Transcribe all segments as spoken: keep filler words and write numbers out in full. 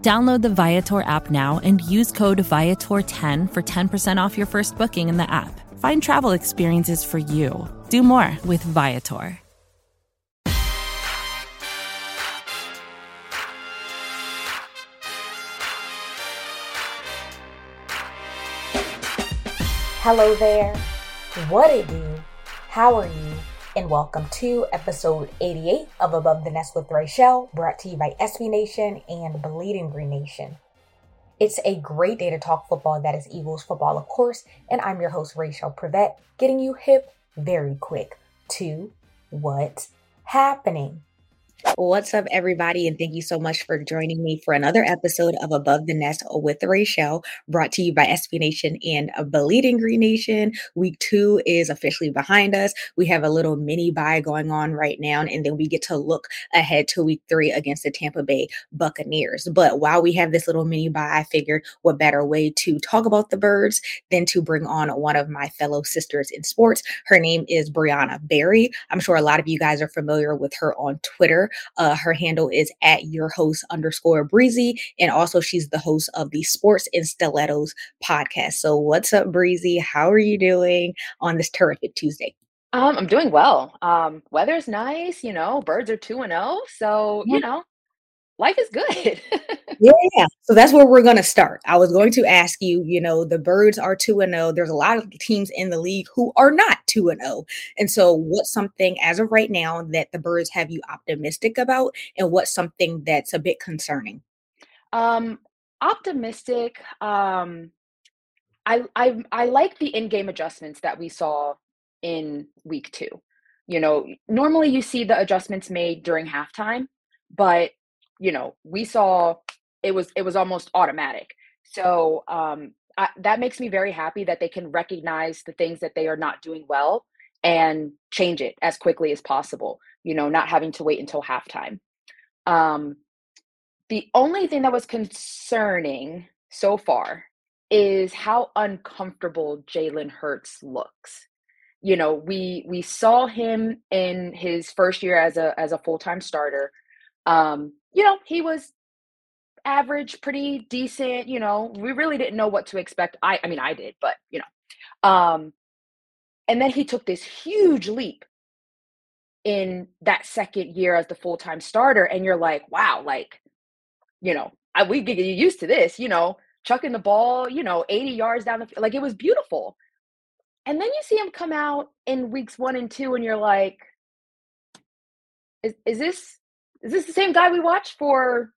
Download the Viator app now and use code Viator ten for ten percent off your first booking in the app. Find travel experiences for you. Do more with Viator. Hello there. What it do? How are you? And welcome to episode eighty-eight of Above the Nest with Raichele, brought to you by S B Nation and Bleeding Green Nation. It's a great day to talk football. That is Eagles football, of course, and I'm your host, Raichele Privette, getting you hip very quick to what's happening. What's up, everybody, and thank you so much for joining me for another episode of Above the Nest with Raichele, brought to you by S B Nation and Bleeding Green Nation. Week two is officially behind us. We have a little mini bye going on right now, and then we get to look ahead to week three against the Tampa Bay Buccaneers. But while we have this little mini bye, I figured what better way to talk about the birds than to bring on one of my fellow sisters in sports. Her name is Briana Barry. I'm sure a lot of you guys are familiar with her on Twitter. Uh, her handle is at YourHost_Breezy, and also she's the host of the Sports and Stilettos podcast. So what's up, Breezy? How are you doing on this terrific Tuesday? Um, I'm doing well. Um, weather's nice, you know, birds are two and oh, so, yeah. you know, life is good. Yeah. So that's where we're going to start. I was going to ask you, you know, the birds are two and oh. There's a lot of teams in the league who are not two and oh. And so what's something as of right now that the birds have you optimistic about, and what's something that's a bit concerning? Um, optimistic. Um, I, I, I like the in-game adjustments that we saw in week two. You know, normally you see the adjustments made during halftime, but you know, we saw it was it was almost automatic. So um, I, that makes me very happy that they can recognize the things that they are not doing well and change it as quickly as possible, you know, not having to wait until halftime. Um, the only thing that was concerning so far is how uncomfortable Jalen Hurts looks. You know, we we saw him in his first year as a as a full-time starter. Um, you know, he was average, pretty decent, you know, we really didn't know what to expect. I, I mean, I did, but you know, um, and then he took this huge leap in that second year as the full-time starter. And you're like, wow, like, you know, I, we get used to this, you know, chucking the ball, you know, eighty yards down the field. Like, it was beautiful. And then you see him come out in weeks one and two and you're like, is, is this, Is this the same guy we watched for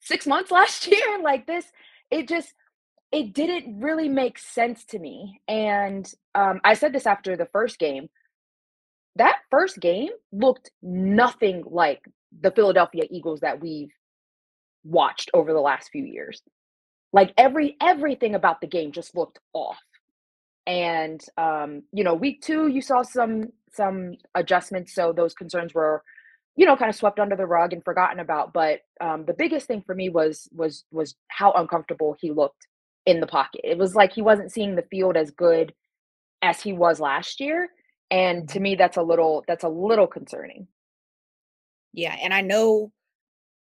six months last year? Like this, it just, it didn't really make sense to me. And um, I said this after the first game, that first game looked nothing like the Philadelphia Eagles that we've watched over the last few years. Like every, everything about the game just looked off. And, um, you know, week two, you saw some, some adjustments. So those concerns were, you know, kind of swept under the rug and forgotten about. But um, the biggest thing for me was was was how uncomfortable he looked in the pocket. It was like he wasn't seeing the field as good as he was last year, and to me, that's a little that's a little concerning. Yeah, and I know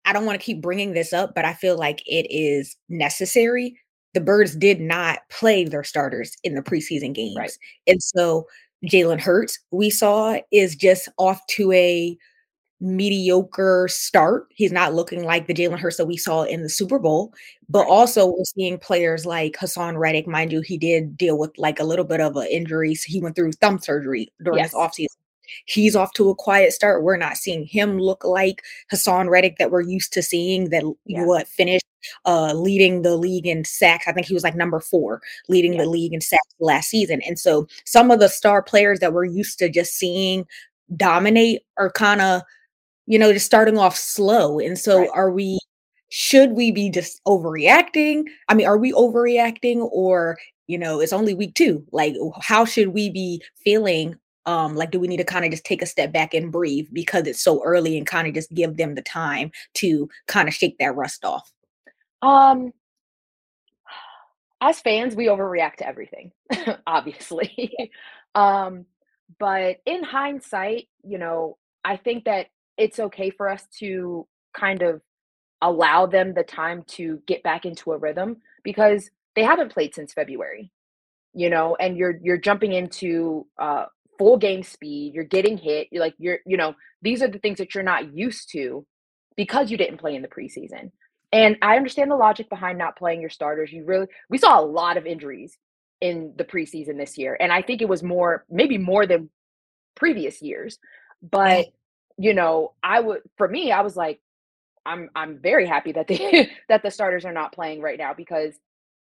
I don't want to keep bringing this up, but I feel like it is necessary. The Birds did not play their starters in the preseason games, right. And so Jalen Hurts, we saw, is just off to a mediocre start. He's not looking like the Jalen Hurts that we saw in the Super Bowl, but right. also we're seeing players like Haason Reddick. Mind you, he did deal with like a little bit of an injury. So he went through thumb surgery during yes. his offseason. He's off to a quiet start. We're not seeing him look like Haason Reddick that we're used to seeing that yeah. what finished uh, leading the league in sacks. I think he was like number four leading yeah. the league in sacks last season. And so some of the star players that we're used to just seeing dominate are kind of, you know, just starting off slow. And so right. are we, should we be just overreacting? I mean, are we overreacting, or you know, it's only week two. Like, how should we be feeling? Um, like, do we need to kind of just take a step back and breathe because it's so early and kind of just give them the time to kind of shake that rust off? Um, as fans, we overreact to everything, obviously. um, but in hindsight, you know, I think that it's okay for us to kind of allow them the time to get back into a rhythm because they haven't played since February, you know, and you're, you're jumping into, uh, full game speed, you're getting hit, you're like, you're, you know, these are the things that you're not used to because you didn't play in the preseason. And I understand the logic behind not playing your starters. You really, we saw a lot of injuries in the preseason this year. And I think it was more, maybe more than previous years, but you know, I would, for me, I was like, I'm, I'm very happy that they, that the starters are not playing right now, because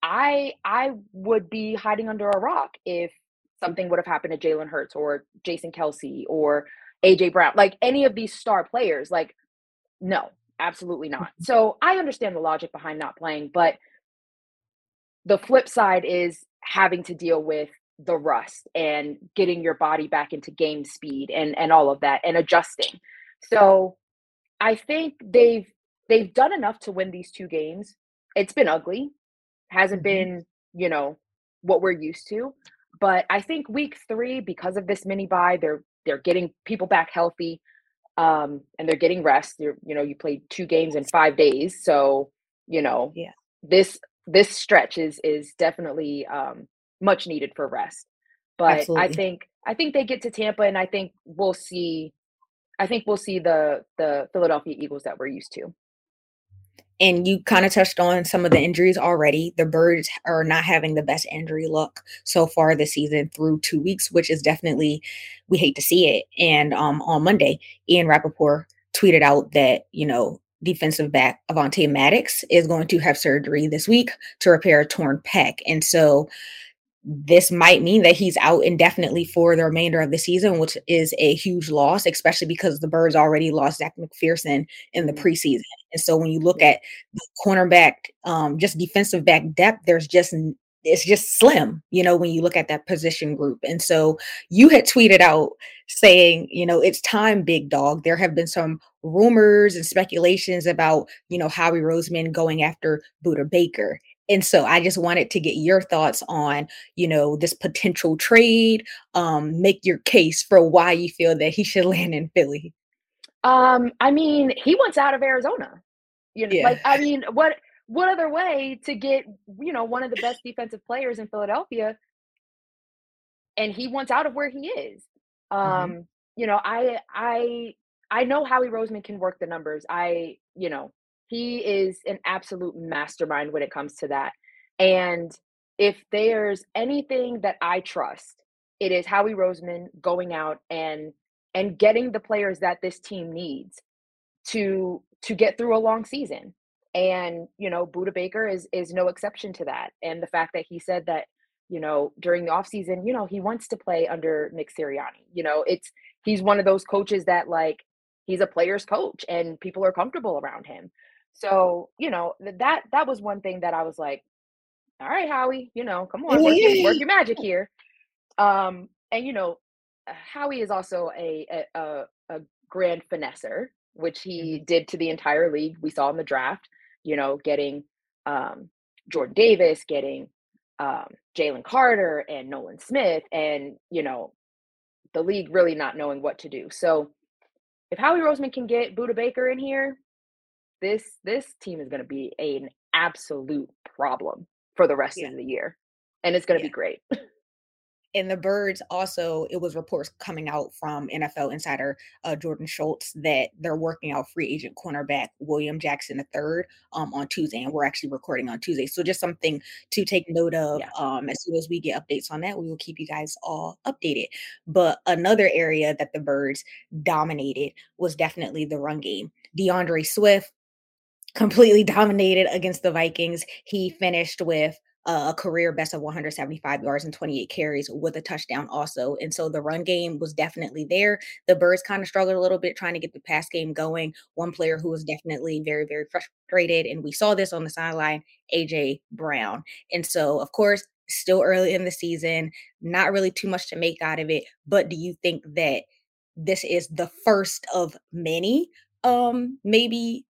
I, I would be hiding under a rock if something would have happened to Jalen Hurts or Jason Kelsey or A J Brown, like any of these star players. Like, no, absolutely not. So I understand the logic behind not playing, but the flip side is having to deal with the rust and getting your body back into game speed and, and all of that and adjusting. So I think they've, they've done enough to win these two games. It's been ugly. Hasn't been, you know, what we're used to. But I think week three, because of this mini bye, they're they're getting people back healthy, um, and they're getting rest. You're, you know, you played two games in five days, so you know yeah. this this stretch is is definitely um, much needed for rest. But Absolutely. I think I think they get to Tampa, and I think we'll see. I think we'll see the the Philadelphia Eagles that we're used to. And you kind of touched on some of the injuries already. The Birds are not having the best injury luck so far this season through two weeks, which is definitely, we hate to see it. And um, on Monday, Ian Rappaport tweeted out that, you know, defensive back Avanti Maddox is going to have surgery this week to repair a torn pec. And so this might mean that he's out indefinitely for the remainder of the season, which is a huge loss, especially because the Birds already lost Zach McPherson in the preseason. And so when you look at the cornerback, um, just defensive back depth, there's just, it's just slim, you know, when you look at that position group. And so you had tweeted out saying, you know, it's time, big dog. There have been some rumors and speculations about, you know, Howie Roseman going after Budda Baker. And so I just wanted to get your thoughts on, you know, this potential trade. Um, make your case for why you feel that he should land in Philly. Um, I mean, he wants out of Arizona. You know, yeah. like I mean, what what other way to get, you know, one of the best defensive players in Philadelphia? And he wants out of where he is. Um, mm-hmm. You know, I I I know Howie Roseman can work the numbers. I you know. He is an absolute mastermind when it comes to that. And if there's anything that I trust, it is Howie Roseman going out and and getting the players that this team needs to to get through a long season. And, you know, Budda Baker is is no exception to that. And the fact that he said that, you know, during the offseason, you know, he wants to play under Nick Sirianni. You know, it's he's one of those coaches that, like, he's a player's coach and people are comfortable around him. So, you know, that that was one thing that I was like, all right, Howie, you know, come on, work, your, work your magic here. Um, and, you know, Howie is also a, a, a grand finesser, which he mm-hmm. did to the entire league. We saw in the draft, you know, getting um, Jordan Davis, getting um, Jaylen Carter and Nolan Smith, and, you know, the league really not knowing what to do. So if Howie Roseman can get Budda Baker in here, This this team is going to be a, an absolute problem for the rest yeah. of the year, and it's going to yeah. be great. And the Birds also, it was reports coming out from N F L insider uh, Jordan Schultz that they're working out free agent cornerback William Jackson the third um, on Tuesday, and we're actually recording on Tuesday. So just something to take note of. Yeah. Um, as soon as we get updates on that, we will keep you guys all updated. But another area that the Birds dominated was definitely the run game. DeAndre Swift completely dominated against the Vikings. He finished with a career best of one hundred seventy-five yards and twenty-eight carries with a touchdown also. And so the run game was definitely there. The Birds kind of struggled a little bit trying to get the pass game going. One player who was definitely very, very frustrated, and we saw this on the sideline, A J Brown. And so, of course, still early in the season, not really too much to make out of it. But do you think that this is the first of many um, maybe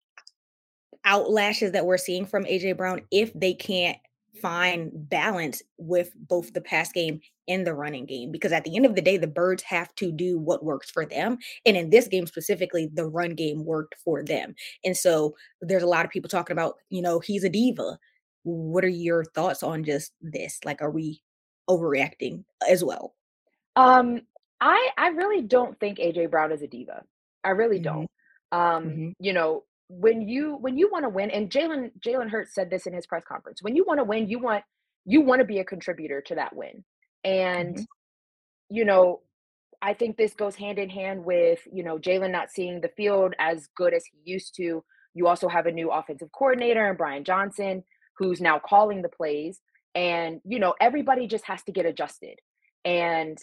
outlashes that we're seeing from A J Brown if they can't find balance with both the pass game and the running game? Because at the end of the day, the birds have to do what works for them. And in this game specifically, the run game worked for them. And so there's a lot of people talking about, you know, he's a diva. What are your thoughts on just this? Like, are we overreacting as well? Um, I I really don't think A J Brown is a diva. I really mm-hmm. don't. Um, mm-hmm. You know, when you when you want to win, and Jalen Jalen Hurts said this in his press conference, when you want to win, you want you want to be a contributor to that win. And mm-hmm. you know, I think this goes hand in hand with, you know, Jalen not seeing the field as good as he used to. You also have a new offensive coordinator and Brian Johnson, who's now calling the plays, and, you know, everybody just has to get adjusted. And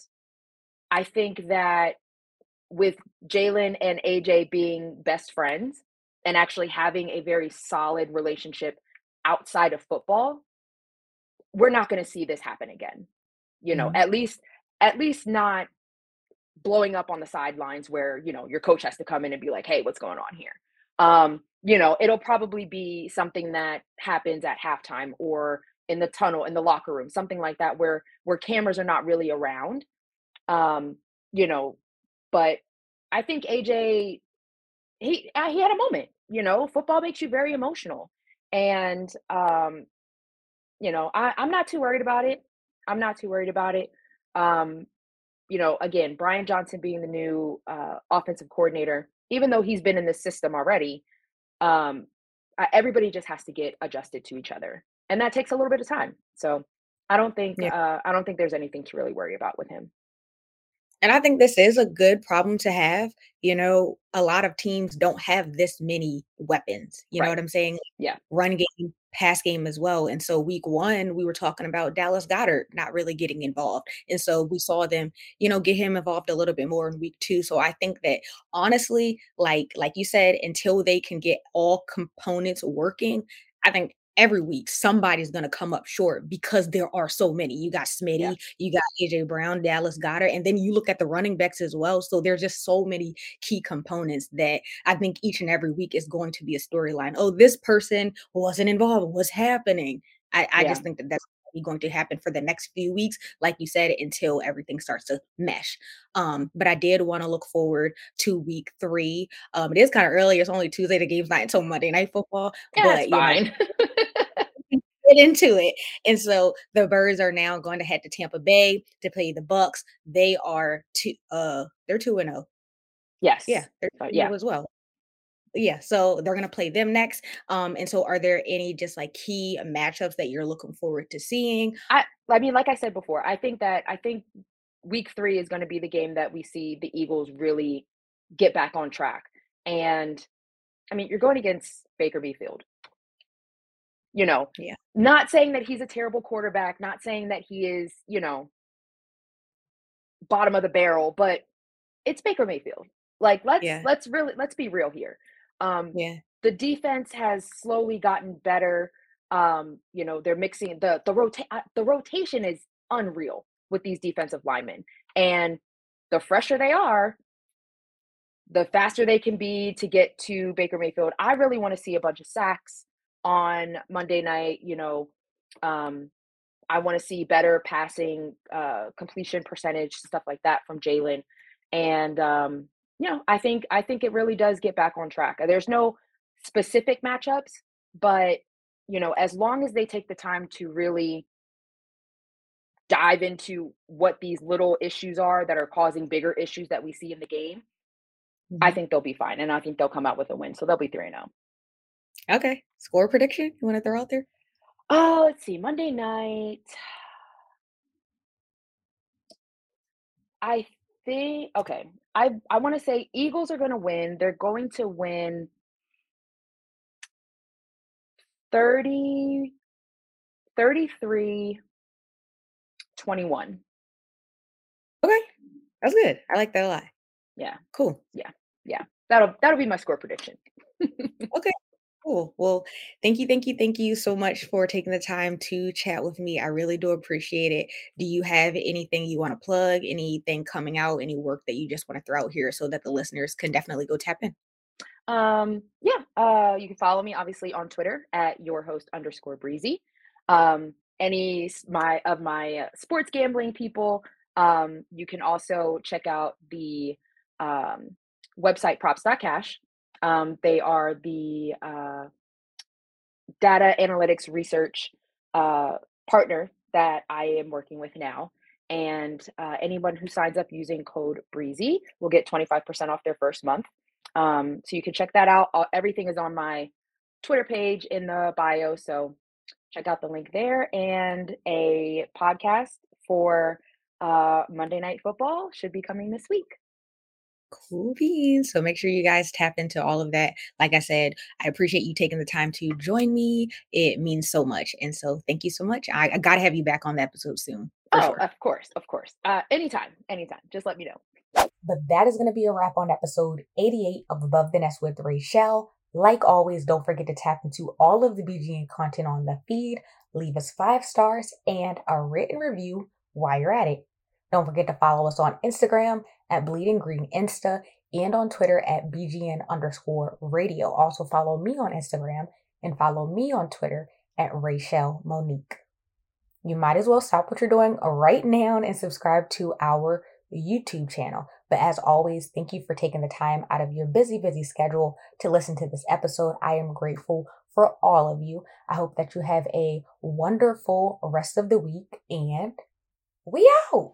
I think that with Jalen and A J being best friends and actually having a very solid relationship outside of football, we're not going to see this happen again. You know, mm-hmm. at least, at least not blowing up on the sidelines where, you know, your coach has to come in and be like, hey, what's going on here? Um, you know, it'll probably be something that happens at halftime or in the tunnel, in the locker room, something like that, where, where cameras are not really around, um, you know, but I think A J, he, he had a moment. You know, football makes you very emotional, and, um, you know, I, I'm not too worried about it. I'm not too worried about it. Um, you know, again, Brian Johnson being the new, uh, offensive coordinator, even though he's been in this system already, um, everybody just has to get adjusted to each other, and that takes a little bit of time. So, I don't think yeah. uh, I don't think there's anything to really worry about with him. And I think this is a good problem to have. You know, a lot of teams don't have this many weapons. You right. know what I'm saying? Yeah. Run game, pass game as well. And so week one, we were talking about Dallas Goedert not really getting involved. And so we saw them, you know, get him involved a little bit more in week two. So I think that honestly, like, like you said, until they can get all components working, I think every week somebody's going to come up short because there are so many. You got Smitty, yeah. you got A J Brown, Dallas Goedert, and then you look at the running backs as well. So there's just so many key components that I think each and every week is going to be a storyline. Oh, this person wasn't involved. What's happening? I, I yeah. just think that that's going to happen for the next few weeks, like you said, until everything starts to mesh. Um, but I did want to look forward to week three. Um, it is kind of early. It's only Tuesday. The game's not until Monday Night Football. Yeah, but, that's fine. Know, get into it. And so the birds are now going to head to Tampa Bay to play the Bucs. They are two, uh, they're two and oh. Yes. Yeah. They're two oh yeah. as well. Yeah. So they're going to play them next. Um, and so are there any just like key matchups that you're looking forward to seeing? I, I mean, like I said before, I think that, I think week three is going to be the game that we see the Eagles really get back on track. And I mean, you're going against Baker Mayfield. You know, yeah. not saying that he's a terrible quarterback, not saying that he is, you know, bottom of the barrel, but it's Baker Mayfield. Like, let's, yeah. let's really, let's be real here. Um, yeah. The defense has slowly gotten better. Um, you know, they're mixing the, the rotate, the rotation is unreal with these defensive linemen, and the fresher they are, the faster they can be to get to Baker Mayfield. I really want to see a bunch of sacks on Monday night. You know, um, I want to see better passing, uh, completion percentage, stuff like that from Jalen. And, um, you know, I think, I think it really does get back on track. There's no specific matchups, but, you know, as long as they take the time to really dive into what these little issues are that are causing bigger issues that we see in the game, mm-hmm. I think they'll be fine. And I think they'll come out with a win. So they'll be three and oh. Okay. Score prediction you want to throw out there? Oh, let's see. Monday night. I think, okay. I, I want to say Eagles are going to win. They're going to win thirty, thirty-three, twenty-one. Okay. That's good. I like that a lot. Yeah. Cool. Yeah. Yeah. That'll, that'll be my score prediction. Okay. Cool. Well, thank you, thank you, thank you so much for taking the time to chat with me. I really do appreciate it. Do you have anything you want to plug, anything coming out, any work that you just want to throw out here so that the listeners can definitely go tap in? Um, yeah, uh, you can follow me obviously on Twitter at YourHost underscore Breezy. Um, any my of my sports gambling people, um, you can also check out the um, website props dot cash. Um, they are the uh, data analytics research uh, partner that I am working with now. And uh, anyone who signs up using code BREEZY will get twenty-five percent off their first month. Um, so you can check that out. All, everything is on my Twitter page in the bio. So check out the link there. And a podcast for uh, Monday Night Football should be coming this week. Cool beans. So make sure you guys tap into all of that. Like I said, I appreciate you taking the time to join me. It means so much. And so thank you so much. I, I got to have you back on the episode soon. Oh, sure. Of course. Of course. Uh, anytime. Anytime. Just let me know. But that is going to be a wrap on episode eighty-eight of Above the Nest with Raichele. Like always, don't forget to tap into all of the B G N content on the feed. Leave us five stars and a written review while you're at it. Don't forget to follow us on Instagram at Bleeding Green Insta and on Twitter at B G N underscore radio. Also follow me on Instagram and follow me on Twitter at Raichele Monique. You might as well stop what you're doing right now and subscribe to our YouTube channel. But as always, thank you for taking the time out of your busy, busy schedule to listen to this episode. I am grateful for all of you. I hope that you have a wonderful rest of the week, and we out.